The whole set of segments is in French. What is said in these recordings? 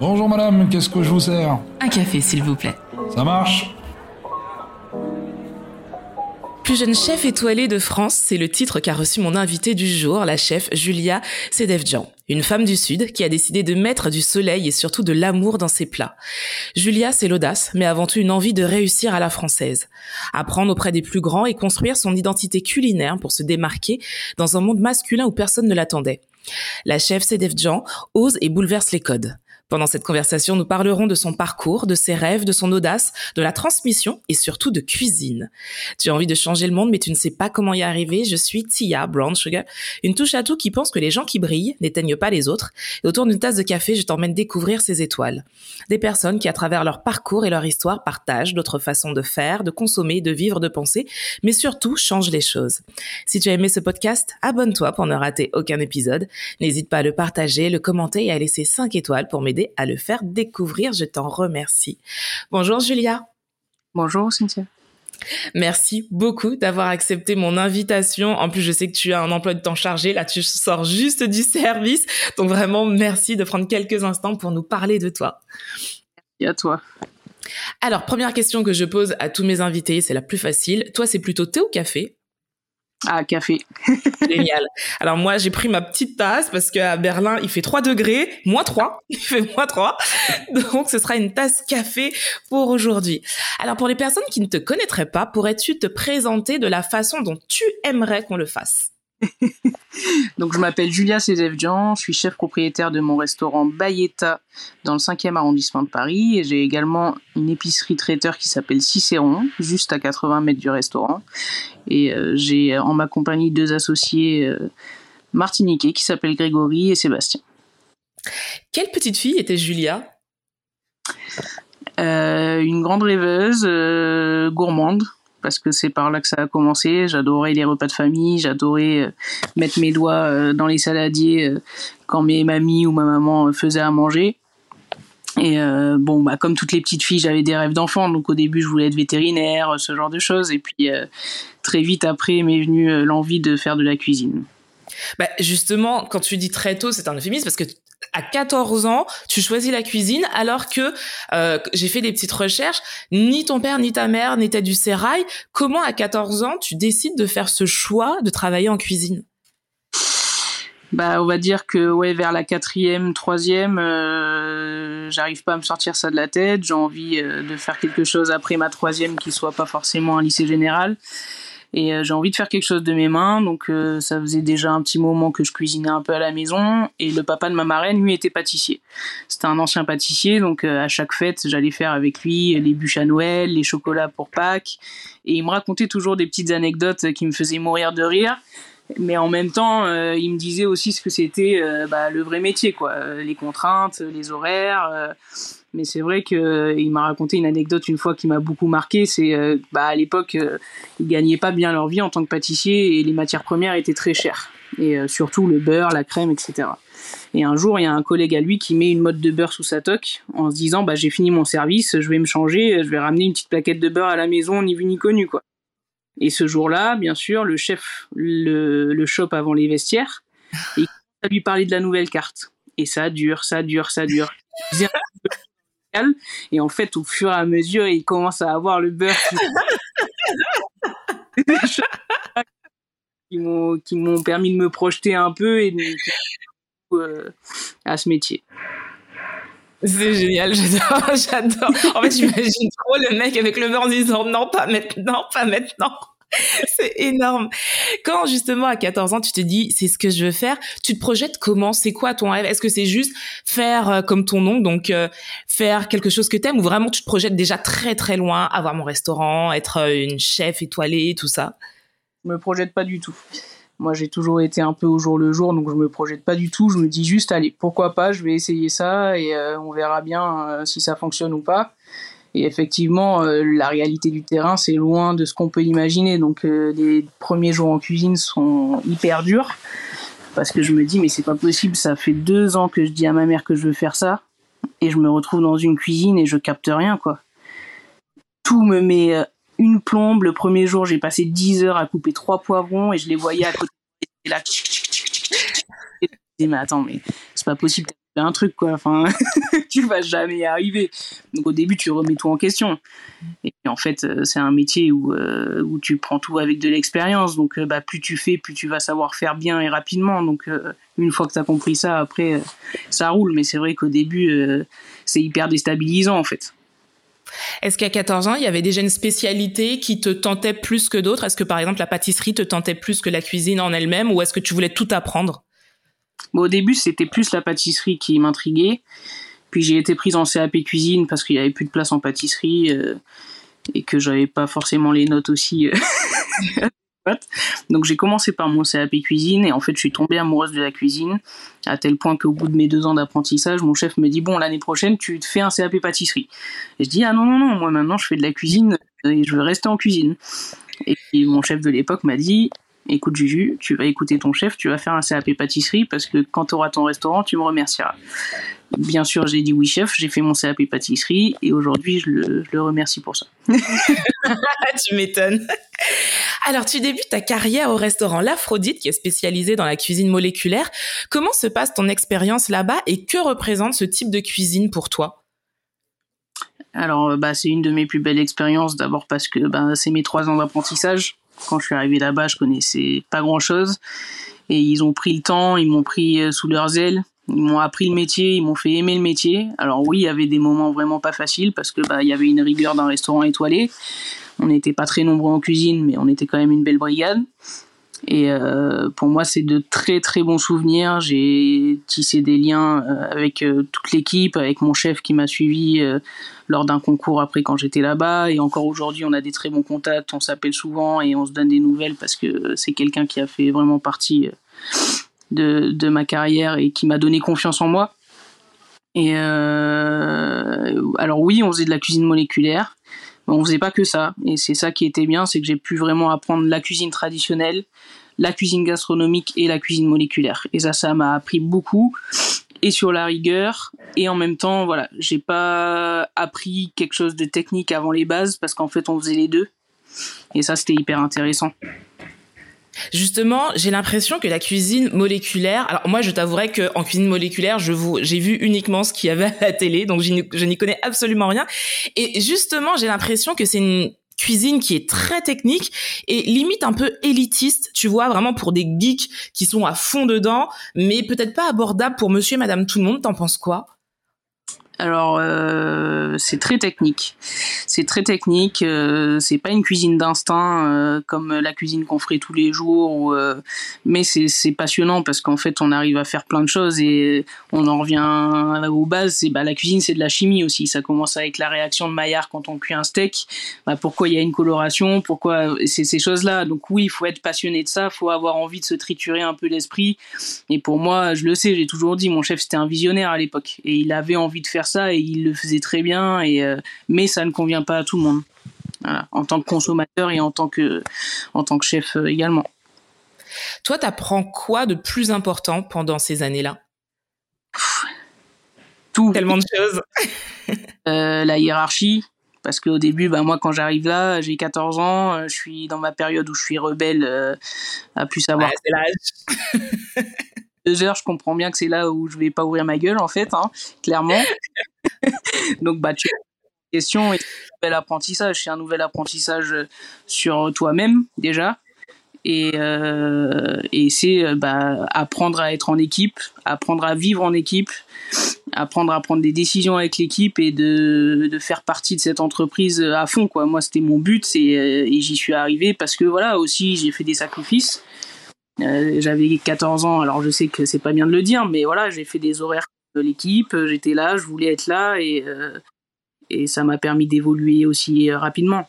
Bonjour madame, qu'est-ce que je vous sers ? Un café s'il vous plaît. Ça marche ? Plus jeune chef étoilée de France, c'est le titre qu'a reçu mon invitée du jour, la chef Julia Sedefdjian, une femme du Sud qui a décidé de mettre du soleil et surtout de l'amour dans ses plats. Julia, c'est l'audace, mais avant tout une envie de réussir à la française. Apprendre auprès des plus grands et construire son identité culinaire pour se démarquer dans un monde masculin où personne ne l'attendait. La chef Sedefdjian ose et bouleverse les codes. Pendant cette conversation, nous parlerons de son parcours, de ses rêves, de son audace, de la transmission et surtout de cuisine. Tu as envie de changer le monde, mais tu ne sais pas comment y arriver. Je suis Tia Brown Sugar, une touche à tout qui pense que les gens qui brillent n'éteignent pas les autres. Et autour d'une tasse de café, je t'emmène découvrir ces étoiles. Des personnes qui, à travers leur parcours et leur histoire, partagent d'autres façons de faire, de consommer, de vivre, de penser, mais surtout changent les choses. Si tu as aimé ce podcast, abonne-toi pour ne rater aucun épisode. N'hésite pas à le partager, le commenter et à laisser 5 étoiles pour m'aider à le faire découvrir. Je t'en remercie. Bonjour Julia. Bonjour Cynthia. Merci beaucoup d'avoir accepté mon invitation. En plus, je sais que tu as un emploi de temps chargé. Là, tu sors juste du service. Donc vraiment, merci de prendre quelques instants pour nous parler de toi. Merci à toi. Alors, première question que je pose à tous mes invités, c'est la plus facile. Toi, c'est plutôt thé ou café ? Ah, café. Génial. Alors moi, j'ai pris ma petite tasse parce qu'à Berlin, il fait 3 degrés, -3. Il fait -3. Donc, ce sera une tasse café pour aujourd'hui. Alors, pour les personnes qui ne te connaîtraient pas, pourrais-tu te présenter de la façon dont tu aimerais qu'on le fasse ? Donc, je m'appelle Julia Sedefdjian, je suis chef propriétaire de mon restaurant Baieta dans le 5e arrondissement de Paris et j'ai également une épicerie traiteur qui s'appelle Cicéron, juste à 80 mètres du restaurant. Et j'ai en ma compagnie 2 associés martiniquais qui s'appellent Grégory et Sébastien. Quelle petite fille était Julia ? Une grande rêveuse, gourmande. Parce que c'est par là que ça a commencé. J'adorais les repas de famille, j'adorais mettre mes doigts dans les saladiers quand mes mamies ou ma maman faisaient à manger. Et comme toutes les petites filles, j'avais des rêves d'enfant. Donc au début, je voulais être vétérinaire, ce genre de choses. Et puis très vite après, m'est venue l'envie de faire de la cuisine. Bah justement, quand tu dis très tôt, c'est un euphémisme parce que à 14 ans, tu choisis la cuisine alors que j'ai fait des petites recherches, ni ton père ni ta mère n'étaient du sérail. Comment à 14 ans, tu décides de faire ce choix de travailler en cuisine ? Bah, on va dire que vers la 4e, 3e, j'arrive pas à me sortir ça de la tête. J'ai envie de faire quelque chose après ma 3e qui soit pas forcément un lycée général. Et j'ai envie de faire quelque chose de mes mains, donc ça faisait déjà un petit moment que je cuisinais un peu à la maison. Et le papa de ma marraine, lui, était pâtissier. C'était un ancien pâtissier, donc à chaque fête, j'allais faire avec lui les bûches à Noël, les chocolats pour Pâques. Et il me racontait toujours des petites anecdotes qui me faisaient mourir de rire. Mais en même temps, il me disait aussi ce que c'était le vrai métier, quoi. Les contraintes, les horaires... Mais c'est vrai qu'il m'a raconté une anecdote une fois qui m'a beaucoup marqué. C'est à l'époque, ils ne gagnaient pas bien leur vie en tant que pâtissier et les matières premières étaient très chères. Et surtout le beurre, la crème, etc. Et un jour, il y a un collègue à lui qui met une motte de beurre sous sa toque en se disant « j'ai fini mon service, je vais me changer, je vais ramener une petite plaquette de beurre à la maison, ni vu ni connu, quoi. » Et ce jour-là, bien sûr, le chef le chope avant les vestiaires et il commence à lui parler de la nouvelle carte. Et ça dure. Et en fait, au fur et à mesure, il commence à avoir le beurre qui m'ont permis de me projeter un peu et de à ce métier. C'est génial, j'adore. En fait, j'imagine trop le mec avec le beurre en disant non, pas maintenant. C'est énorme. Quand justement à 14 ans, tu te dis c'est ce que je veux faire, tu te projettes comment ? C'est quoi ton rêve ? Est-ce que c'est juste faire comme ton nom, donc faire quelque chose que t'aimes, ou vraiment tu te projettes déjà très très loin, avoir mon restaurant, être une chef étoilée, tout ça ? Je me projette pas du tout. Moi, j'ai toujours été un peu au jour le jour, donc je me projette pas du tout. Je me dis juste allez, pourquoi pas ? Je vais essayer ça et on verra bien si ça fonctionne ou pas. Et effectivement, la réalité du terrain, c'est loin de ce qu'on peut imaginer. Donc, les premiers jours en cuisine sont hyper durs parce que je me dis, mais c'est pas possible. Ça fait 2 ans que je dis à ma mère que je veux faire ça et je me retrouve dans une cuisine et je capte rien, quoi. Tout me met une plombe. Le premier jour, j'ai passé 10 heures à couper 3 poivrons et je les voyais à côté. Et là, tchic, tchic, tchic, tchic, tchic. Et je me disais, mais attends, mais c'est pas possible. c'est un truc, quoi. Enfin, tu vas jamais y arriver. Donc, au début, tu remets tout en question. Et puis, en fait, c'est un métier où tu prends tout avec de l'expérience. Donc, plus tu fais, plus tu vas savoir faire bien et rapidement. Donc, une fois que tu as compris ça, après, ça roule. Mais c'est vrai qu'au début, c'est hyper déstabilisant, en fait. Est-ce qu'à 14 ans, il y avait déjà une spécialité qui te tentait plus que d'autres ? Est-ce que, par exemple, la pâtisserie te tentait plus que la cuisine en elle-même ? Ou est-ce que tu voulais tout apprendre ? Bon, au début, c'était plus la pâtisserie qui m'intriguait. Puis j'ai été prise en CAP cuisine parce qu'il n'y avait plus de place en pâtisserie et que j'avais pas forcément les notes aussi. Donc j'ai commencé par mon CAP cuisine et en fait, je suis tombée amoureuse de la cuisine à tel point qu'au bout de mes 2 ans d'apprentissage, mon chef me dit « Bon, l'année prochaine, tu te fais un CAP pâtisserie. » Et je dis « Ah non, non, non, moi maintenant, je fais de la cuisine et je veux rester en cuisine. » Et puis mon chef de l'époque m'a dit « Écoute Juju, tu vas écouter ton chef, tu vas faire un CAP pâtisserie parce que quand tu auras ton restaurant, tu me remercieras. » Bien sûr, j'ai dit oui chef, j'ai fait mon CAP pâtisserie et aujourd'hui, je le remercie pour ça. Tu m'étonnes. Alors, tu débutes ta carrière au restaurant L'Aphrodite qui est spécialisé dans la cuisine moléculaire. Comment se passe ton expérience là-bas et que représente ce type de cuisine pour toi ? Alors, c'est une de mes plus belles expériences d'abord parce que c'est mes 3 ans d'apprentissage. Quand je suis arrivée là-bas, je connaissais pas grand-chose. Et ils ont pris le temps, ils m'ont pris sous leurs ailes, ils m'ont appris le métier, ils m'ont fait aimer le métier. Alors oui, il y avait des moments vraiment pas faciles parce que il y avait une rigueur d'un restaurant étoilé. On n'était pas très nombreux en cuisine, mais on était quand même une belle brigade. Et pour moi, c'est de très très bons souvenirs. J'ai tissé des liens avec toute l'équipe, avec mon chef qui m'a suivi lors d'un concours après quand j'étais là-bas. Et encore aujourd'hui, on a des très bons contacts, on s'appelle souvent et on se donne des nouvelles parce que c'est quelqu'un qui a fait vraiment partie de ma carrière et qui m'a donné confiance en moi. Et alors oui, on faisait de la cuisine moléculaire. On faisait pas que ça, et c'est ça qui était bien, c'est que j'ai pu vraiment apprendre la cuisine traditionnelle, la cuisine gastronomique et la cuisine moléculaire. Et ça m'a appris beaucoup, et sur la rigueur, et en même temps, voilà, j'ai pas appris quelque chose de technique avant les bases, parce qu'en fait, on faisait les deux, et ça, c'était hyper intéressant. Justement, j'ai l'impression que la cuisine moléculaire... Alors moi, je t'avouerai qu'en cuisine moléculaire, j'ai vu uniquement ce qu'il y avait à la télé, donc je n'y connais absolument rien. Et justement, j'ai l'impression que c'est une cuisine qui est très technique et limite un peu élitiste, tu vois, vraiment pour des geeks qui sont à fond dedans, mais peut-être pas abordable pour monsieur et madame tout le monde. T'en penses quoi ? Alors, c'est très technique. C'est très technique. C'est pas une cuisine d'instinct comme la cuisine qu'on ferait tous les jours. Mais c'est passionnant parce qu'en fait, on arrive à faire plein de choses et on en revient aux bases. La cuisine, c'est de la chimie aussi. Ça commence avec la réaction de Maillard quand on cuit un steak. Pourquoi il y a une coloration ? Pourquoi c'est ces choses-là ? Donc oui, il faut être passionné de ça. Il faut avoir envie de se triturer un peu l'esprit. Et pour moi, je le sais, j'ai toujours dit, mon chef, c'était un visionnaire à l'époque et il avait envie de faire ça et il le faisait très bien mais ça ne convient pas à tout le monde, voilà, en tant que consommateur et en tant que chef également. Toi, t'apprends quoi de plus important pendant ces années-là ? Tout. Tellement de choses. La hiérarchie, parce qu'au début, moi quand j'arrive là, j'ai 14 ans, je suis dans ma période où je suis rebelle à plus savoir. Ouais, c'est l'âge. 2 heures, je comprends bien que c'est là où je vais pas ouvrir ma gueule en fait, hein, clairement. Donc tu as une question et c'est un nouvel apprentissage sur toi-même déjà et c'est apprendre à être en équipe, apprendre à vivre en équipe, apprendre à prendre des décisions avec l'équipe et de faire partie de cette entreprise à fond, quoi. Moi, c'était mon but et j'y suis arrivé parce que voilà, aussi j'ai fait des sacrifices. J'avais 14 ans, alors je sais que c'est pas bien de le dire, mais voilà, j'ai fait des horaires de l'équipe, j'étais là, je voulais être là et ça m'a permis d'évoluer aussi rapidement.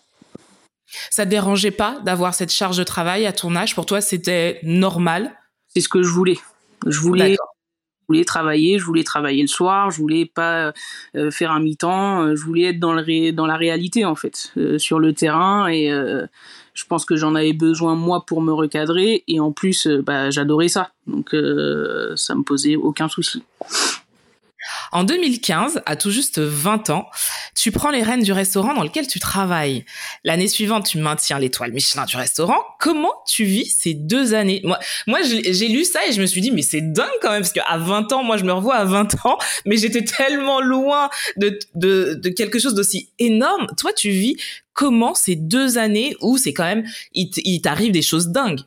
Ça te dérangeait pas d'avoir cette charge de travail à ton âge ? Pour toi, c'était normal ? C'est ce que je voulais. Je voulais travailler le soir, je voulais pas faire un mi-temps, je voulais être dans la réalité en fait, sur le terrain et... je pense que j'en avais besoin, moi, pour me recadrer. Et en plus, j'adorais ça. Donc, ça me posait aucun souci. En 2015, à tout juste 20 ans, tu prends les rênes du restaurant dans lequel tu travailles. L'année suivante, tu maintiens l'étoile Michelin du restaurant. Comment tu vis ces 2 années? Moi, j'ai lu ça et je me suis dit, mais c'est dingue quand même, parce qu'à 20 ans, moi, je me revois à 20 ans, mais j'étais tellement loin de quelque chose d'aussi énorme. Toi, tu vis comment ces 2 années où c'est quand même, il t'arrive des choses dingues?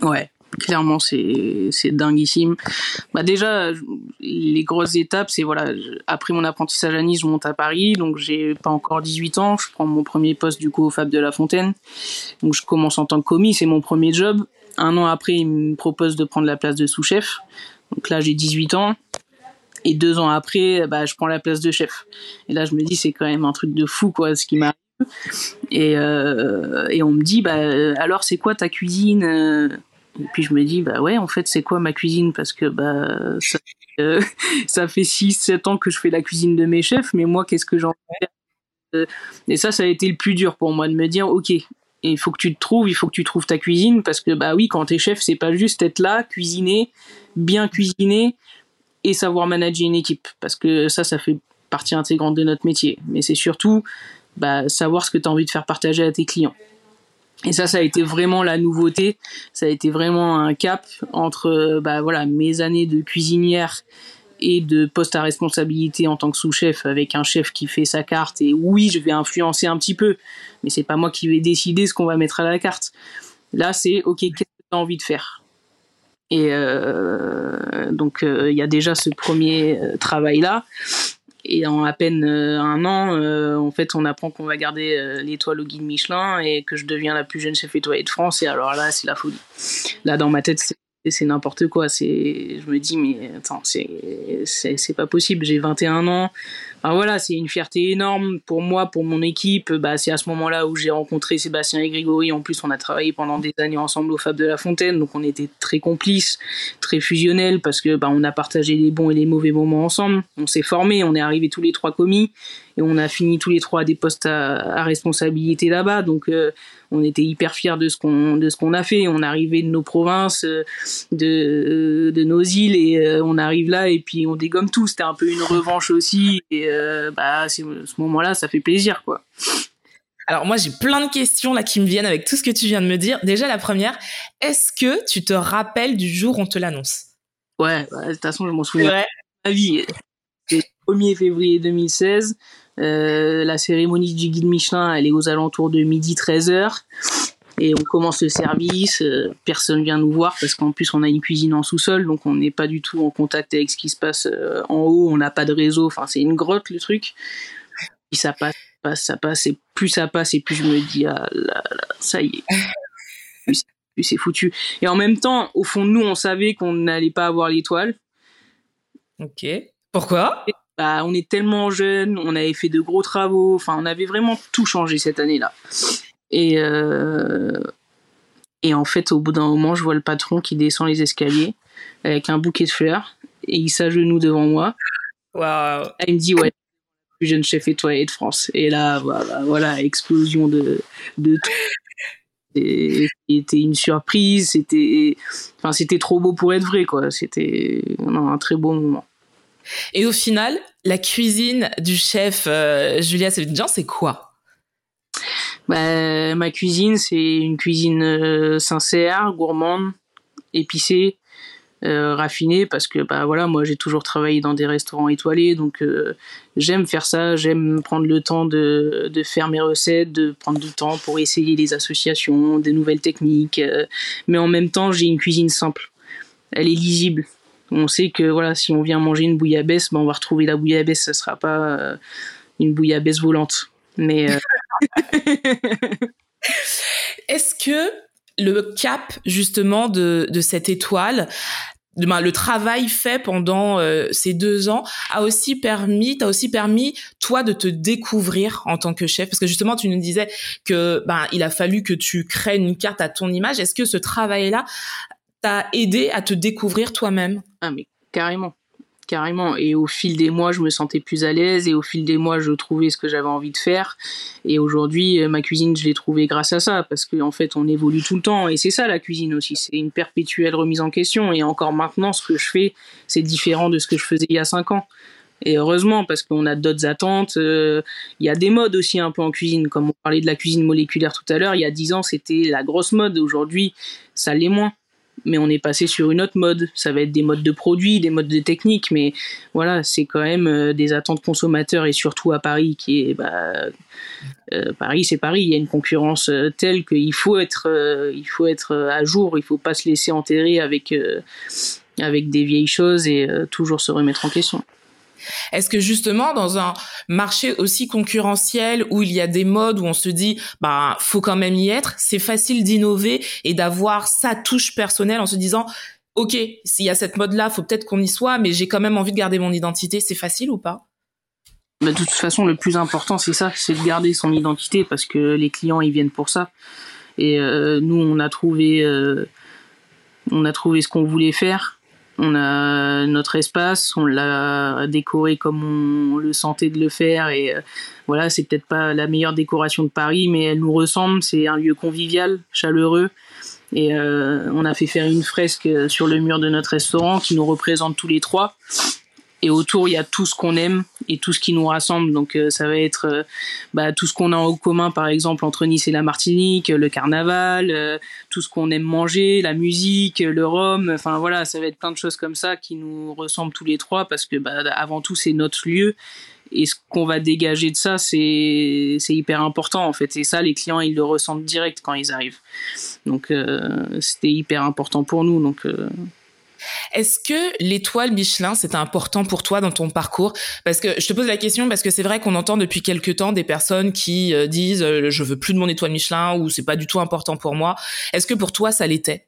Ouais. Clairement, c'est dinguissime. Bah déjà, les grosses étapes, c'est voilà, après mon apprentissage à Nice, je monte à Paris, donc j'ai pas encore 18 ans, je prends mon premier poste du coup au Fab de la Fontaine. Donc je commence en tant que commis, c'est mon premier job. 1 an après, ils me proposent de prendre la place de sous-chef. Donc là, j'ai 18 ans. Et 2 ans après, bah, je prends la place de chef. Et là, je me dis, c'est quand même un truc de fou, quoi, ce qui m'arrive. Et on me dit, bah, alors, c'est quoi ta cuisine ? Et puis je me dis, bah ouais, en fait, c'est quoi ma cuisine? Parce que bah ça fait 6-7 ans que je fais la cuisine de mes chefs, mais moi, qu'est-ce que j'en fais? Et ça a été le plus dur pour moi, de me dire, ok, il faut que tu trouves ta cuisine, parce que bah oui, quand t'es chef, c'est pas juste être là, cuisiner, bien cuisiner, et savoir manager une équipe, parce que ça fait partie intégrante de notre métier. Mais c'est surtout bah, savoir ce que t'as envie de faire partager à tes clients. Et ça a été vraiment la nouveauté, ça a été vraiment un cap entre bah voilà, mes années de cuisinière et de poste à responsabilité en tant que sous-chef, avec un chef qui fait sa carte, et oui, je vais influencer un petit peu, mais c'est pas moi qui vais décider ce qu'on va mettre à la carte. Là, c'est ok, qu'est-ce que tu as envie de faire? Et donc il y a déjà ce premier travail-là. Et en à peine 1 an, en fait, on apprend qu'on va garder l'étoile au guide Michelin et que je deviens la plus jeune chef étoilée de France. Et alors là, c'est la folie. Là, dans ma tête, c'est n'importe quoi. Je me dis, mais attends, c'est pas possible. J'ai 21 ans. Alors voilà, c'est une fierté énorme pour moi, pour mon équipe. Bah, c'est à ce moment-là où j'ai rencontré Sébastien et Grégory. En plus, on a travaillé pendant des années ensemble au Fab de la Fontaine. Donc, on était très complices, très fusionnels, parce que bah, on a partagé les bons et les mauvais moments ensemble. On s'est formés, on est arrivés tous les 3 commis et on a fini tous les 3 à des postes à responsabilité là-bas. Donc, on était hyper fiers de ce qu'on a fait. On arrivait de nos provinces, de nos îles, et on arrive là et puis on dégomme tout. C'était un peu une revanche aussi. Et, bah, ce moment-là, ça fait plaisir, quoi. Alors moi, j'ai plein de questions là qui me viennent avec tout ce que tu viens de me dire. Déjà, la première, est-ce que tu te rappelles du jour où on te l'annonce? Ouais, bah, de toute façon, je m'en souviens de ma vie. C'est le 1er février 2016. La cérémonie du guide Michelin, elle est aux alentours de 12h-13h. Et on commence le service, personne vient nous voir parce qu'en plus on a une cuisine en sous-sol, donc on n'est pas du tout en contact avec ce qui se passe en haut, on n'a pas de réseau, enfin c'est une grotte le truc. Puis ça passe, et plus je me dis, ah là là, ça y est, plus c'est foutu. Et en même temps, au fond de nous, on savait qu'on n'allait pas avoir l'étoile. Ok. Pourquoi ? Bah, on est tellement jeunes, on avait fait de gros travaux, enfin on avait vraiment tout changé cette année-là. Et en fait, au bout d'un moment, je vois le patron qui descend les escaliers avec un bouquet de fleurs et il s'agenouille devant moi. Wow. Et il me dit, ouais, plus jeune chef étoilé de France. Et là, voilà, explosion de tout. C'était une surprise. C'était trop beau pour être vrai, quoi. On a un très beau moment. Et au final, la cuisine du chef Julia Sedefdjian, c'est quoi? Bah, ma cuisine, c'est une cuisine sincère, gourmande, épicée, raffinée, parce que bah voilà, moi j'ai toujours travaillé dans des restaurants étoilés, donc j'aime faire ça, j'aime prendre le temps de faire mes recettes, de prendre du temps pour essayer les associations, des nouvelles techniques, mais en même temps j'ai une cuisine simple, elle est lisible. On sait que voilà, si on vient manger une bouillabaisse, bah, on va retrouver la bouillabaisse, ça sera pas une bouillabaisse volante, mais Est-ce que le cap justement de cette étoile, le travail fait pendant ces 2 ans t'a aussi permis toi de te découvrir en tant que chef, parce que justement tu nous disais que il a fallu que tu crées une carte à ton image. Est-ce que ce travail-là t'a aidé à te découvrir toi-même? Ah mais carrément. Et au fil des mois, je me sentais plus à l'aise. Et au fil des mois, je trouvais ce que j'avais envie de faire. Et aujourd'hui, ma cuisine, je l'ai trouvée grâce à ça. Parce qu'en fait, on évolue tout le temps. Et c'est ça, la cuisine aussi. C'est une perpétuelle remise en question. Et encore maintenant, ce que je fais, c'est différent de ce que je faisais il y a 5 ans. Et heureusement, parce qu'on a d'autres attentes. Il y a des modes aussi un peu en cuisine. Comme on parlait de la cuisine moléculaire tout à l'heure, il y a 10 ans, c'était la grosse mode. Aujourd'hui, ça l'est moins. Mais on est passé sur une autre mode. Ça va être des modes de produits, des modes de techniques. Mais voilà, c'est quand même des attentes consommateurs, et surtout à Paris, qui est... Paris, c'est Paris. Il y a une concurrence telle qu'il faut être à jour. Il ne faut pas se laisser enterrer avec des vieilles choses et toujours se remettre en question. Est-ce que justement, dans un marché aussi concurrentiel où il y a des modes où on se dit bah faut quand même y être, c'est facile d'innover et d'avoir sa touche personnelle en se disant ok, s'il y a cette mode-là, faut peut-être qu'on y soit, mais j'ai quand même envie de garder mon identité. C'est facile ou pas ? Bah, de toute façon, le plus important, c'est ça, c'est de garder son identité, parce que les clients, ils viennent pour ça. Et nous, on a trouvé ce qu'on voulait faire. On a notre espace, on l'a décoré comme on le sentait de le faire, et voilà, c'est peut-être pas la meilleure décoration de Paris, mais elle nous ressemble. C'est un lieu convivial, chaleureux, et on a fait faire une fresque sur le mur de notre restaurant qui nous représente tous les trois, et autour il y a tout ce qu'on aime et tout ce qui nous rassemble. Donc ça va être tout ce qu'on a en commun, par exemple entre Nice et la Martinique, le carnaval, tout ce qu'on aime manger, la musique, le rhum, enfin voilà, ça va être plein de choses comme ça qui nous ressemblent tous les trois, parce que avant tout c'est notre lieu, et ce qu'on va dégager de ça, c'est hyper important en fait, et ça les clients ils le ressentent direct quand ils arrivent. Donc c'était hyper important pour nous. Donc Est-ce que l'étoile Michelin, c'était important pour toi dans ton parcours ? Parce que je te pose la question, parce que c'est vrai qu'on entend depuis quelques temps des personnes qui disent « je veux plus de mon étoile Michelin » ou « c'est pas du tout important pour moi ». Est-ce que pour toi, ça l'était ?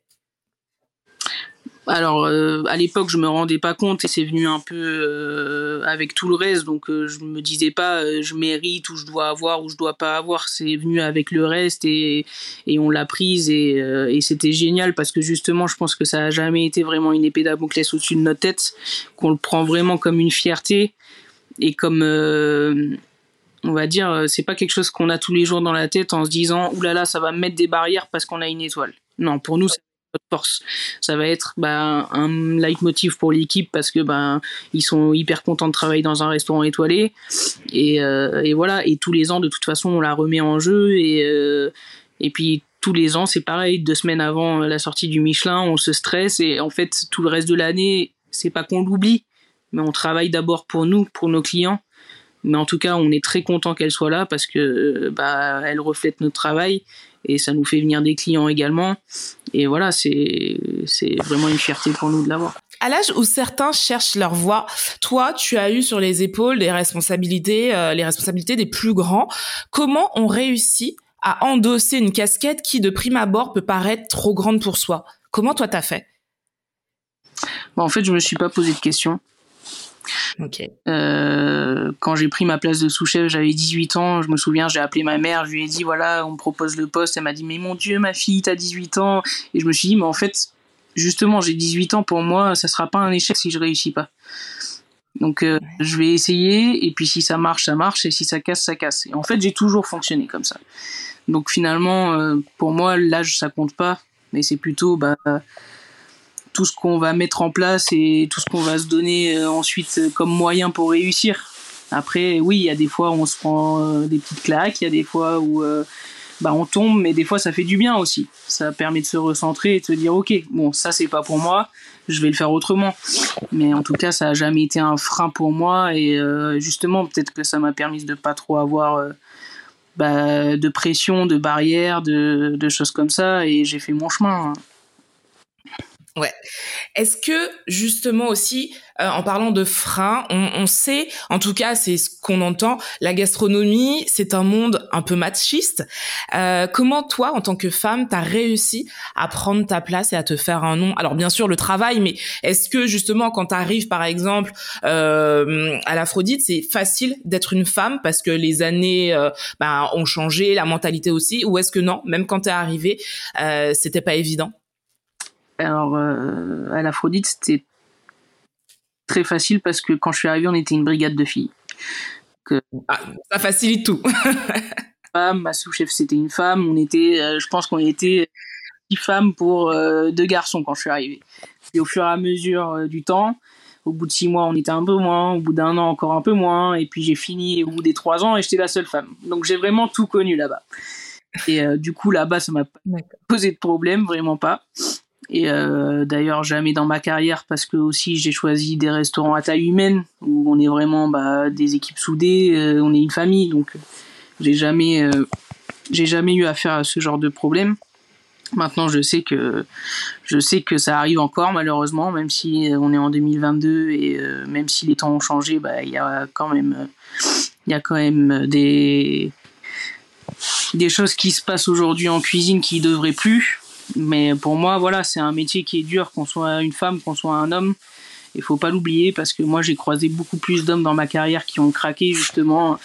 Alors, à l'époque, je me rendais pas compte, et c'est venu un peu avec tout le reste. Donc, je me disais pas je mérite, ou je dois avoir, ou je dois pas avoir. C'est venu avec le reste, et on l'a prise, et c'était génial, parce que justement, je pense que ça a jamais été vraiment une épée de Damoclès au-dessus de notre tête, qu'on le prend vraiment comme une fierté, et comme on va dire, c'est pas quelque chose qu'on a tous les jours dans la tête en se disant oulala, ça va mettre des barrières parce qu'on a une étoile. Non, pour nous, force. Ça va être un leitmotiv pour l'équipe, parce que ils sont hyper contents de travailler dans un restaurant étoilé, et voilà, et tous les ans de toute façon on la remet en jeu, et puis tous les ans c'est pareil, 2 semaines avant la sortie du Michelin on se stresse, et en fait tout le reste de l'année c'est pas qu'on l'oublie, mais on travaille d'abord pour nous, pour nos clients, mais en tout cas on est très content qu'elle soit là, parce que elle reflète notre travail, et ça nous fait venir des clients également. Et voilà, c'est vraiment une fierté pour nous de l'avoir. À l'âge où certains cherchent leur voie, toi, tu as eu sur les épaules les responsabilités des plus grands. Comment on réussit à endosser une casquette qui, de prime abord, peut paraître trop grande pour soi ? Comment toi, t'as fait ? En fait, je me suis pas posé de questions. Okay. Quand j'ai pris ma place de sous-chef, j'avais 18 ans, je me souviens, j'ai appelé ma mère, je lui ai dit voilà, on me propose le poste, elle m'a dit mais mon Dieu ma fille, t'as 18 ans, et je me suis dit mais en fait, justement j'ai 18 ans, pour moi, ça sera pas un échec si je réussis pas. Donc je vais essayer, et puis si ça marche, ça marche, et si ça casse, ça casse. Et en fait, j'ai toujours fonctionné comme ça. Donc finalement, pour moi, l'âge ça compte pas, mais c'est plutôt tout ce qu'on va mettre en place et tout ce qu'on va se donner ensuite comme moyen pour réussir. Après, oui, il y a des fois où on se prend des petites claques, il y a des fois où on tombe, mais des fois ça fait du bien aussi. Ça permet de se recentrer et de se dire ok, bon, ça c'est pas pour moi, je vais le faire autrement. Mais en tout cas, ça a jamais été un frein pour moi, et justement, peut-être que ça m'a permis de pas trop avoir de pression, de barrières, de choses comme ça, et j'ai fait mon chemin. Ouais. Est-ce que justement aussi, en parlant de freins, on sait, en tout cas c'est ce qu'on entend, la gastronomie c'est un monde un peu machiste. Comment toi, en tant que femme, t'as réussi à prendre ta place et à te faire un nom ? Alors bien sûr le travail, mais est-ce que justement quand t'arrives par exemple à l'Aphrodite, c'est facile d'être une femme parce que les années ont changé, la mentalité aussi, ou est-ce que non, même quand t'es arrivée, c'était pas évident ? Alors, à l'Aphrodite, c'était très facile parce que quand je suis arrivée, on était une brigade de filles. Donc, ça facilite tout. Ma sous-chef, c'était une femme. On était, je pense qu'on était 6 femmes pour 2 garçons quand je suis arrivée. Et au fur et à mesure du temps, Au bout de 6 mois, on était un peu moins. Au bout d'un an, encore un peu moins. Et puis, j'ai fini au bout des 3 ans et j'étais la seule femme. Donc, j'ai vraiment tout connu là-bas. Et du coup, là-bas, ça m'a pas posé de problème, vraiment pas. Et d'ailleurs, jamais dans ma carrière, parce que aussi, j'ai choisi des restaurants à taille humaine, où on est vraiment des équipes soudées, on est une famille. Donc, j'ai jamais eu affaire à ce genre de problème. Maintenant, je sais que ça arrive encore, malheureusement, même si on est en 2022 et même si les temps ont changé, il y a quand même des choses qui se passent aujourd'hui en cuisine qui ne devraient plus. Mais pour moi, voilà, c'est un métier qui est dur, qu'on soit une femme, qu'on soit un homme. Il ne faut pas l'oublier, parce que moi, j'ai croisé beaucoup plus d'hommes dans ma carrière qui ont craqué, justement,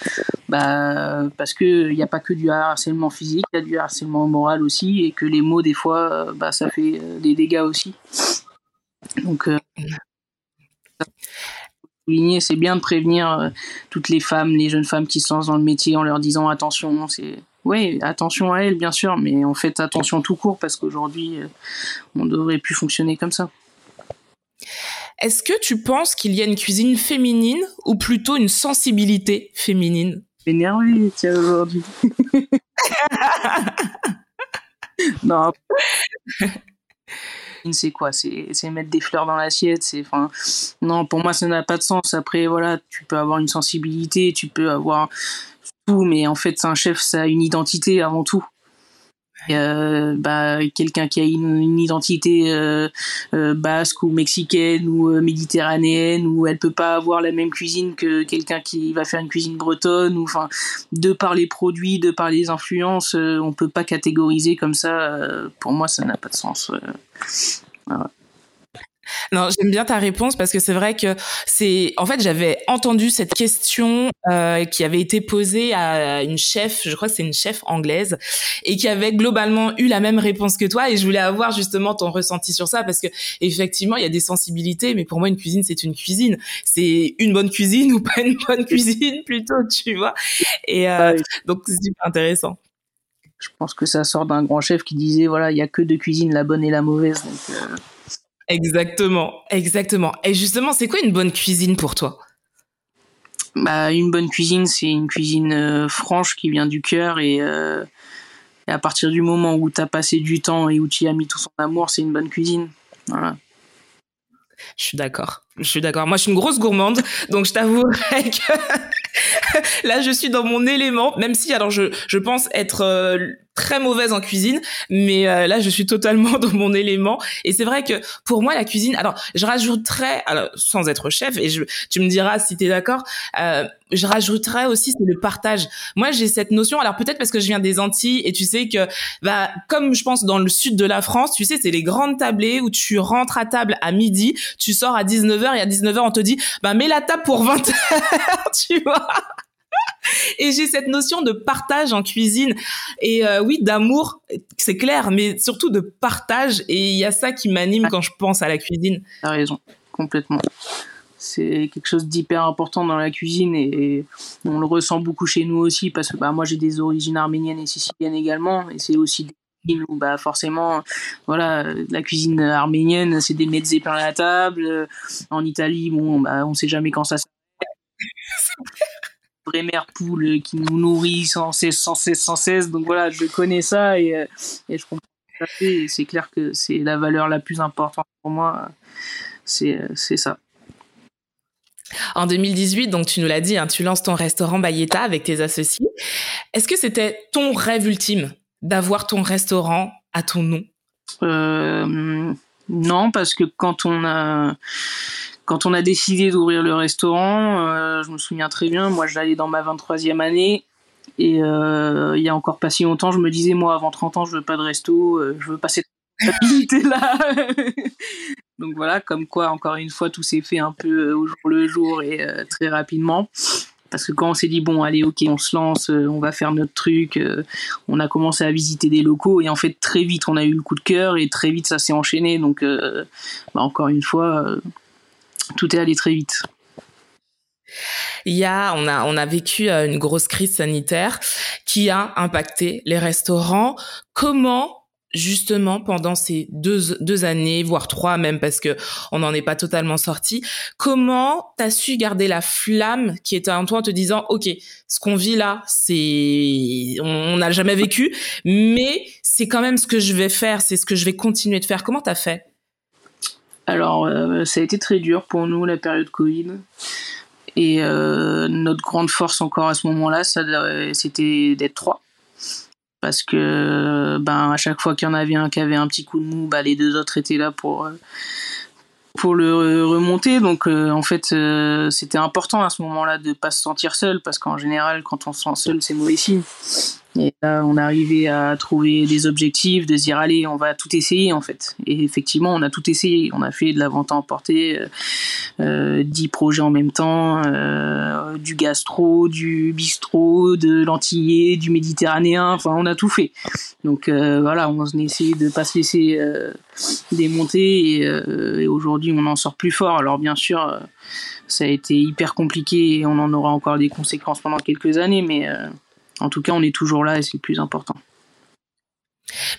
parce qu'il n'y a pas que du harcèlement physique, il y a du harcèlement moral aussi, et que les mots, des fois, ça fait des dégâts aussi. Donc, c'est bien de prévenir toutes les femmes, les jeunes femmes qui se lancent dans le métier en leur disant attention, oui, attention à elles, bien sûr, mais en fait, attention tout court, parce qu'aujourd'hui, on ne devrait plus fonctionner comme ça. Est-ce que tu penses qu'il y a une cuisine féminine ou plutôt une sensibilité féminine ? M'énerve, tiens, aujourd'hui. Non. C'est quoi ? C'est mettre des fleurs dans l'assiette. Non, pour moi, ça n'a pas de sens. Après, voilà, tu peux avoir une sensibilité, tu peux avoir tout, mais en fait, un chef, ça a une identité avant tout. Quelqu'un qui a une identité basque ou mexicaine ou méditerranéenne, ou elle peut pas avoir la même cuisine que quelqu'un qui va faire une cuisine bretonne, ou enfin, de par les produits, de par les influences, on peut pas catégoriser comme ça. Pour moi, ça n'a pas de sens. Voilà. Non, j'aime bien ta réponse, parce que c'est vrai que en fait, j'avais entendu cette question qui avait été posée à une chef, je crois que c'est une chef anglaise, et qui avait globalement eu la même réponse que toi, et je voulais avoir justement ton ressenti sur ça, parce que effectivement, il y a des sensibilités, mais pour moi, une cuisine, c'est une cuisine. C'est une bonne cuisine ou pas une bonne cuisine, plutôt, tu vois. Et donc, c'est super intéressant. Je pense que ça sort d'un grand chef qui disait, voilà, il n'y a que 2 cuisines, la bonne et la mauvaise, donc... Exactement, exactement. Et justement, c'est quoi une bonne cuisine pour toi ? Une bonne cuisine, c'est une cuisine franche qui vient du cœur, et à partir du moment où tu as passé du temps et où tu y as mis tout son amour, c'est une bonne cuisine. Voilà. Je suis d'accord. Moi, je suis une grosse gourmande, donc je t'avouerai que là, je suis dans mon élément, même si, alors, je pense être très mauvaise en cuisine, mais là, je suis totalement dans mon élément. Et c'est vrai que, pour moi, la cuisine... Alors, je rajouterais, sans être chef, et tu me diras si t'es d'accord, je rajouterais aussi, c'est le partage. Moi, j'ai cette notion... Alors, peut-être parce que je viens des Antilles, et tu sais que, comme je pense dans le sud de la France, tu sais, c'est les grandes tablées où tu rentres à table à midi, tu sors à 19h, et à 19h, on te dit, mets la table pour 20h, tu vois. Et j'ai cette notion de partage en cuisine, et oui, d'amour, c'est clair, mais surtout de partage, et il y a ça qui m'anime quand je pense à la cuisine. T'as raison, complètement. C'est quelque chose d'hyper important dans la cuisine, et on le ressent beaucoup chez nous aussi, parce que moi, j'ai des origines arméniennes et siciliennes également, et c'est aussi des cuisines où forcément, voilà, la cuisine arménienne, c'est des mezzés plein à la table. En Italie, on sait jamais quand ça s'arrête. Vraie mère poule qui nous nourrit sans cesse. Donc voilà, je connais ça, et je comprends tout à fait. C'est clair que c'est la valeur la plus importante pour moi. C'est ça. En 2018, donc tu nous l'as dit, hein, tu lances ton restaurant Baieta avec tes associés. Est-ce que c'était ton rêve ultime d'avoir ton restaurant à ton nom ? Non, parce que quand on a décidé d'ouvrir le restaurant, je me souviens très bien, moi j'allais dans ma 23e année, et il y a encore pas si longtemps, je me disais, moi avant 30 ans, je veux pas de resto, je veux pas cette stabilité-là. Donc voilà, comme quoi, encore une fois, tout s'est fait un peu au jour le jour, et très rapidement. Parce que quand on s'est dit, allez, ok, on se lance, on va faire notre truc, on a commencé à visiter des locaux, et en fait, très vite, on a eu le coup de cœur, et très vite, ça s'est enchaîné. Donc, encore une fois... Tout est allé très vite. On a vécu une grosse crise sanitaire qui a impacté les restaurants. Comment justement pendant ces deux années, voire trois même, parce que on n'en est pas totalement sorti, comment t'as su garder la flamme qui était en toi en te disant, ok, ce qu'on vit là, c'est, on n'a jamais vécu, mais c'est quand même ce que je vais faire, c'est ce que je vais continuer de faire. Comment t'as fait? Alors, ça a été très dur pour nous, la période Covid. Et notre grande force encore à ce moment-là, ça, c'était d'être trois. Parce que à chaque fois qu'il y en avait un qui avait un petit coup de mou, les deux autres étaient là pour le remonter. Donc en fait, c'était important à ce moment-là de pas se sentir seul, parce qu'en général, quand on se sent seul, c'est mauvais signe. Et là, on arrivait à trouver des objectifs, de se dire, allez, on va tout essayer, en fait. Et effectivement, on a tout essayé. On a fait de la vente à emporter, 10 projets en même temps, du gastro, du bistrot, de l'antillais, du méditerranéen. Enfin, on a tout fait. Donc, voilà, on a essayé de pas se laisser démonter. Et aujourd'hui, on en sort plus fort. Alors, bien sûr, ça a été hyper compliqué et on en aura encore des conséquences pendant quelques années, mais... En tout cas, on est toujours là et c'est le plus important.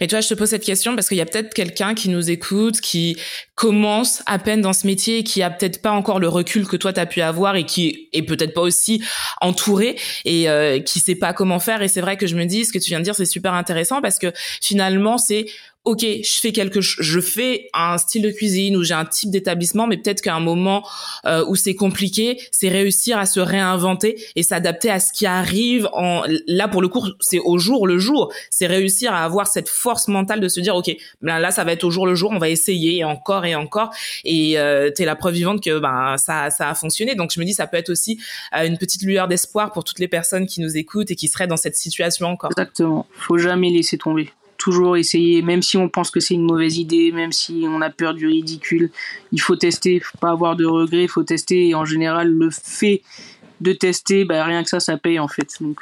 Mais tu vois, je te pose cette question parce qu'il y a peut-être quelqu'un qui nous écoute, qui commence à peine dans ce métier et qui a peut-être pas encore le recul que toi t'as pu avoir et qui est peut-être pas aussi entouré et qui sait pas comment faire. Et c'est vrai que je me dis, ce que tu viens de dire, c'est super intéressant parce que finalement, c'est ok, je fais un style de cuisine ou j'ai un type d'établissement, mais peut-être qu'à un moment où c'est compliqué, c'est réussir à se réinventer et s'adapter à ce qui arrive. Là, pour le coup, c'est au jour le jour. C'est réussir à avoir cette force mentale de se dire, ok, là, ça va être au jour le jour. On va essayer encore et encore. Et t'es la preuve vivante que ça a fonctionné. Donc je me dis, ça peut être aussi une petite lueur d'espoir pour toutes les personnes qui nous écoutent et qui seraient dans cette situation encore. Exactement. Faut jamais laisser tomber. Toujours essayer, même si on pense que c'est une mauvaise idée, même si on a peur du ridicule, il faut tester, faut pas avoir de regrets, faut tester, et en général, le fait de tester, rien que ça paye en fait. Donc,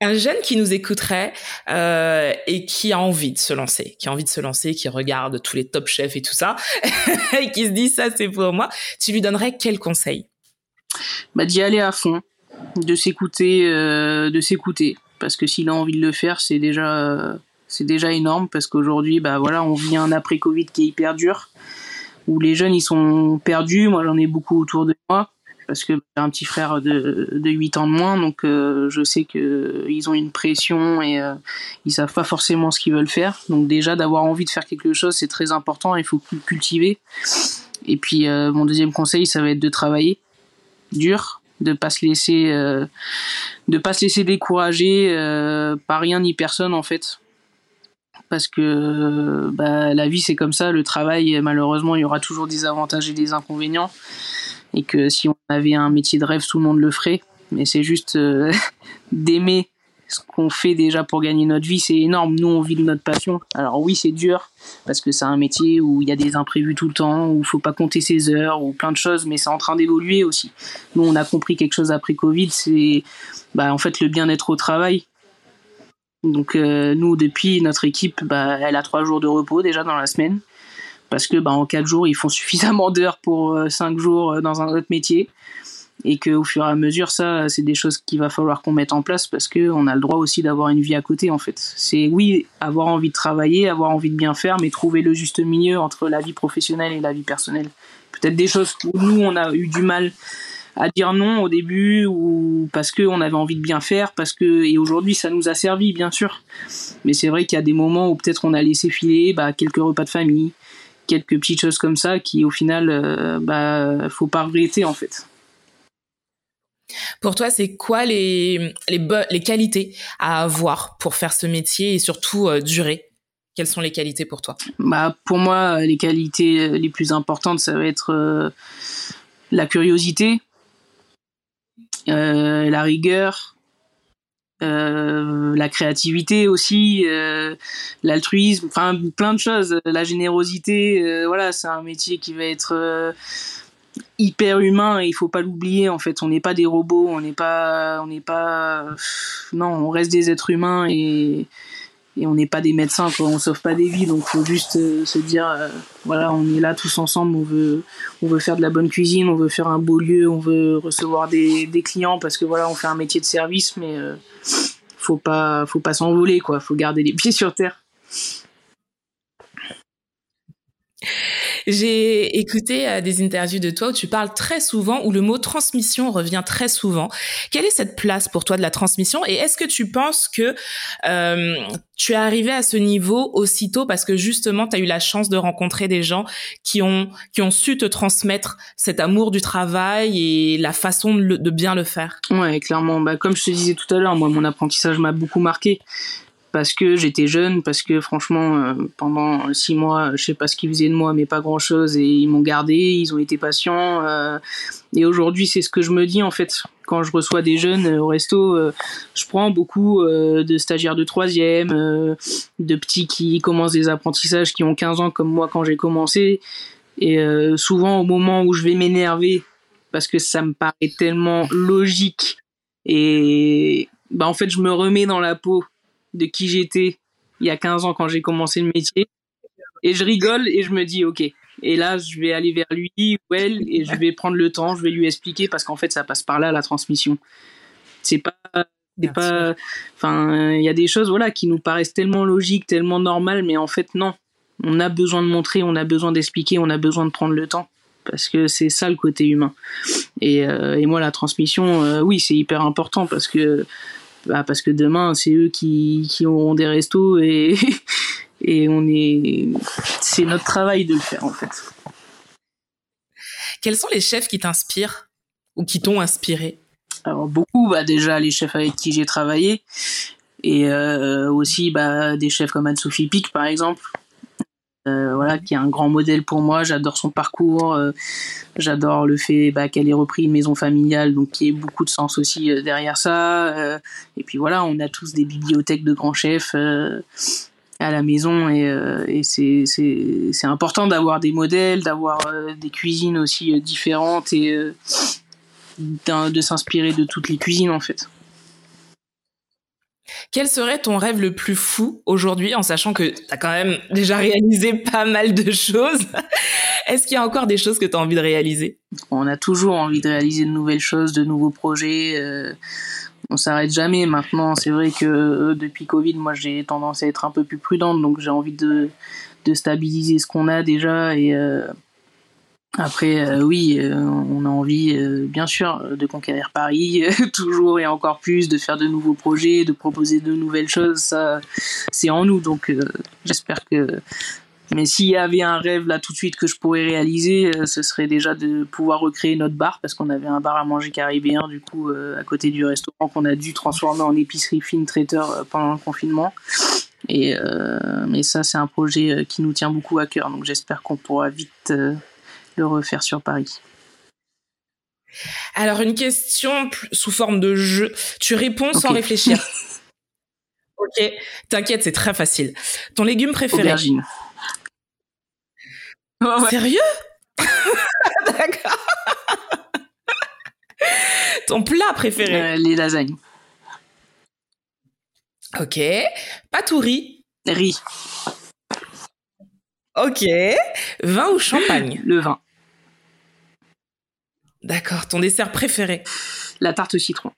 un jeune qui nous écouterait et qui a envie de se lancer, qui regarde tous les top chefs et tout ça, et qui se dit ça c'est pour moi, tu lui donnerais quel conseil ? D'y aller à fond, de s'écouter. Parce que s'il a envie de le faire, c'est déjà énorme. Parce qu'aujourd'hui, on vit un après-Covid qui est hyper dur, où les jeunes, ils sont perdus. Moi, j'en ai beaucoup autour de moi, parce que j'ai un petit frère de 8 ans de moins. Donc, je sais qu'ils ont une pression et ils savent pas forcément ce qu'ils veulent faire. Donc, déjà, d'avoir envie de faire quelque chose, c'est très important. Il faut cultiver. Et puis, mon deuxième conseil, ça va être de travailler dur. De pas se laisser décourager par rien ni personne en fait, parce que la vie c'est comme ça, le travail malheureusement il y aura toujours des avantages et des inconvénients, et que si on avait un métier de rêve tout le monde le ferait, mais c'est juste d'aimer ce qu'on fait déjà pour gagner notre vie, c'est énorme. Nous on vit de notre passion, alors oui c'est dur parce que c'est un métier où il y a des imprévus tout le temps, où il faut pas compter ses heures ou plein de choses, mais c'est en train d'évoluer aussi. Nous on a compris quelque chose après Covid, c'est en fait le bien-être au travail. Donc nous depuis notre équipe elle a 3 jours de repos déjà dans la semaine, parce que en 4 jours ils font suffisamment d'heures pour 5 jours dans un autre métier. Et qu'au fur et à mesure, ça, c'est des choses qu'il va falloir qu'on mette en place, parce qu'on a le droit aussi d'avoir une vie à côté, en fait. C'est, oui, avoir envie de travailler, avoir envie de bien faire, mais trouver le juste milieu entre la vie professionnelle et la vie personnelle. Peut-être des choses où nous, on a eu du mal à dire non au début, ou parce qu'on avait envie de bien faire, et aujourd'hui, ça nous a servi, bien sûr. Mais c'est vrai qu'il y a des moments où peut-être on a laissé filer quelques repas de famille, quelques petites choses comme ça, qui, au final, faut pas regretter, en fait. Pour toi, c'est quoi les qualités à avoir pour faire ce métier et surtout durer ? Quelles sont les qualités pour toi ? Pour moi, les qualités les plus importantes, ça va être la curiosité, la rigueur, la créativité aussi, l'altruisme, enfin plein de choses, la générosité. C'est un métier qui va être... hyper humain, et il faut pas l'oublier en fait. On n'est pas des robots, on reste des êtres humains, et on n'est pas des médecins quoi, on sauve pas des vies, donc faut juste se dire on est là tous ensemble, on veut faire de la bonne cuisine, on veut faire un beau lieu, on veut recevoir des clients, parce que on fait un métier de service, mais faut pas s'envoler, quoi. Faut garder les pieds sur terre. J'ai écouté des interviews de toi où tu parles très souvent, où le mot transmission revient très souvent. Quelle est cette place pour toi de la transmission? Et est-ce que tu penses que tu es arrivée à ce niveau aussitôt parce que justement, tu as eu la chance de rencontrer des gens qui ont su te transmettre cet amour du travail et la façon de bien le faire? Ouais, clairement. Bah, comme je te disais tout à l'heure, moi, mon apprentissage m'a beaucoup marqué. Parce que j'étais jeune, parce que franchement, pendant 6 mois, je sais pas ce qu'ils faisaient de moi, mais pas grand-chose, et ils m'ont gardé, ils ont été patients. Et aujourd'hui, c'est ce que je me dis, en fait, quand je reçois des jeunes au resto, je prends beaucoup de stagiaires de 3e, de petits qui commencent des apprentissages, qui ont 15 ans comme moi quand j'ai commencé. Et souvent, au moment où je vais m'énerver, parce que ça me paraît tellement logique, et bah, en fait, je me remets dans la peau de qui j'étais il y a 15 ans quand j'ai commencé le métier, et je rigole et je me dis ok, et là je vais aller vers lui ou elle et je vais prendre le temps, je vais lui expliquer, parce qu'en fait ça passe par là, la transmission. C'est pas enfin, il y a des choses, voilà, qui nous paraissent tellement logiques, tellement normales, mais en fait non, on a besoin de montrer, on a besoin d'expliquer, on a besoin de prendre le temps, parce que c'est ça le côté humain. Et moi la transmission, oui, c'est hyper important, parce que demain c'est eux qui auront des restos, et c'est notre travail de le faire, en fait. Quels sont les chefs qui t'inspirent ou qui t'ont inspiré? Alors beaucoup, déjà les chefs avec qui j'ai travaillé, et aussi des chefs comme Anne-Sophie Pic par exemple, qui est un grand modèle pour moi. J'adore son parcours, j'adore le fait qu'elle ait repris une maison familiale, donc qu'il y ait beaucoup de sens aussi derrière ça, et puis voilà, on a tous des bibliothèques de grands chefs à la maison, et c'est important d'avoir des modèles, d'avoir des cuisines aussi différentes, et de s'inspirer de toutes les cuisines, en fait. Quel serait ton rêve le plus fou aujourd'hui, en sachant que tu as quand même déjà réalisé pas mal de choses? Est-ce qu'il y a encore des choses que tu as envie de réaliser? On a toujours envie de réaliser de nouvelles choses, de nouveaux projets. On s'arrête jamais maintenant. C'est vrai que depuis Covid, moi, j'ai tendance à être un peu plus prudente, donc j'ai envie de stabiliser ce qu'on a déjà. Et après, on a envie, bien sûr, de conquérir Paris, toujours et encore plus, de faire de nouveaux projets, de proposer de nouvelles choses. Ça, c'est en nous, donc j'espère que... Mais s'il y avait un rêve là tout de suite que je pourrais réaliser, ce serait déjà de pouvoir recréer notre bar, parce qu'on avait un bar à manger caribéen, du coup, à côté du restaurant, qu'on a dû transformer en épicerie fine traiteur pendant le confinement. Et mais ça, c'est un projet qui nous tient beaucoup à cœur, donc j'espère qu'on pourra vite le refaire sur Paris. Alors, une question sous forme de jeu. Tu réponds sans réfléchir. Ok, t'inquiète, c'est très facile. Ton légume préféré? Aubergine. Oh, ouais. Sérieux? D'accord. Ton plat préféré? Les lasagnes. Ok. Pâte ou riz? Riz. Ok. Vin ou champagne? Le vin. D'accord. Ton dessert préféré? La tarte au citron.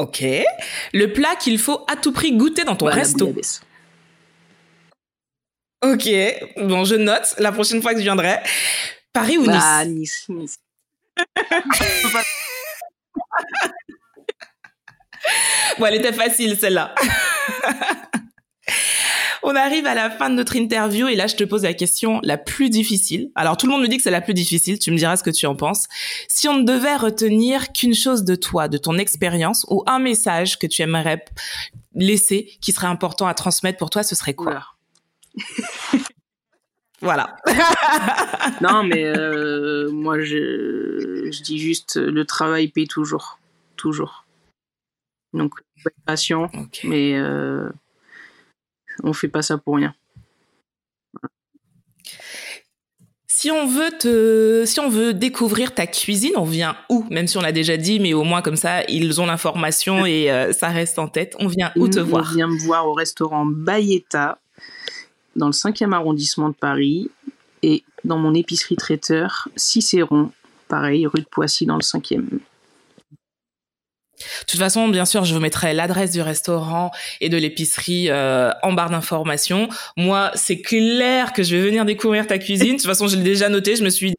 Ok. Le plat qu'il faut à tout prix goûter dans ton resto? La bouillabaisse. Ok, bon, je note la prochaine fois que je viendrai. Paris ou Nice? Ah, Nice. Bon, elle était facile, celle-là. On arrive à la fin de notre interview, et là, je te pose la question la plus difficile. Alors, tout le monde me dit que c'est la plus difficile, tu me diras ce que tu en penses. Si on ne devait retenir qu'une chose de toi, de ton expérience, ou un message que tu aimerais laisser, qui serait important à transmettre pour toi, ce serait quoi? Voilà. Voilà. Non, mais moi je dis juste, le travail paye toujours. Donc faut être patient, okay. Mais on fait pas ça pour rien. Si on veut découvrir ta cuisine, on vient où? Même si on l'a déjà dit, mais au moins comme ça, ils ont l'information et ça reste en tête. On vient où te voir? On vient me voir au restaurant Baieta, dans le 5e arrondissement de Paris, et dans mon épicerie traiteur Cicéron, pareil, rue de Poissy dans le 5e. De toute façon, bien sûr, je vous mettrai l'adresse du restaurant et de l'épicerie en barre d'informations. Moi, c'est clair que je vais venir découvrir ta cuisine. De toute façon, je l'ai déjà noté. Je me suis dit,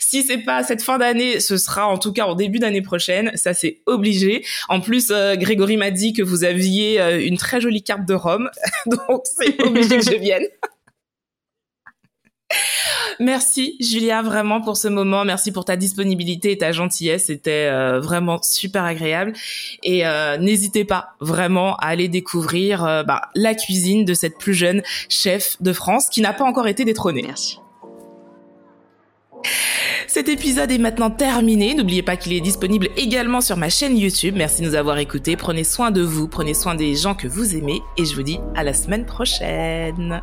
si c'est pas cette fin d'année, ce sera en tout cas en début d'année prochaine. Ça, c'est obligé. En plus, Grégory m'a dit que vous aviez une très jolie carte de Rome. Donc, c'est obligé que je vienne. Merci Julia vraiment pour ce moment, merci pour ta disponibilité et ta gentillesse, c'était vraiment super agréable et n'hésitez pas vraiment à aller découvrir la cuisine de cette plus jeune chef de France qui n'a pas encore été détrônée. Merci. Cet épisode est maintenant terminé. N'oubliez pas qu'il est disponible également sur ma chaîne YouTube. Merci de nous avoir écoutés. Prenez soin de vous, prenez soin des gens que vous aimez et je vous dis à la semaine prochaine.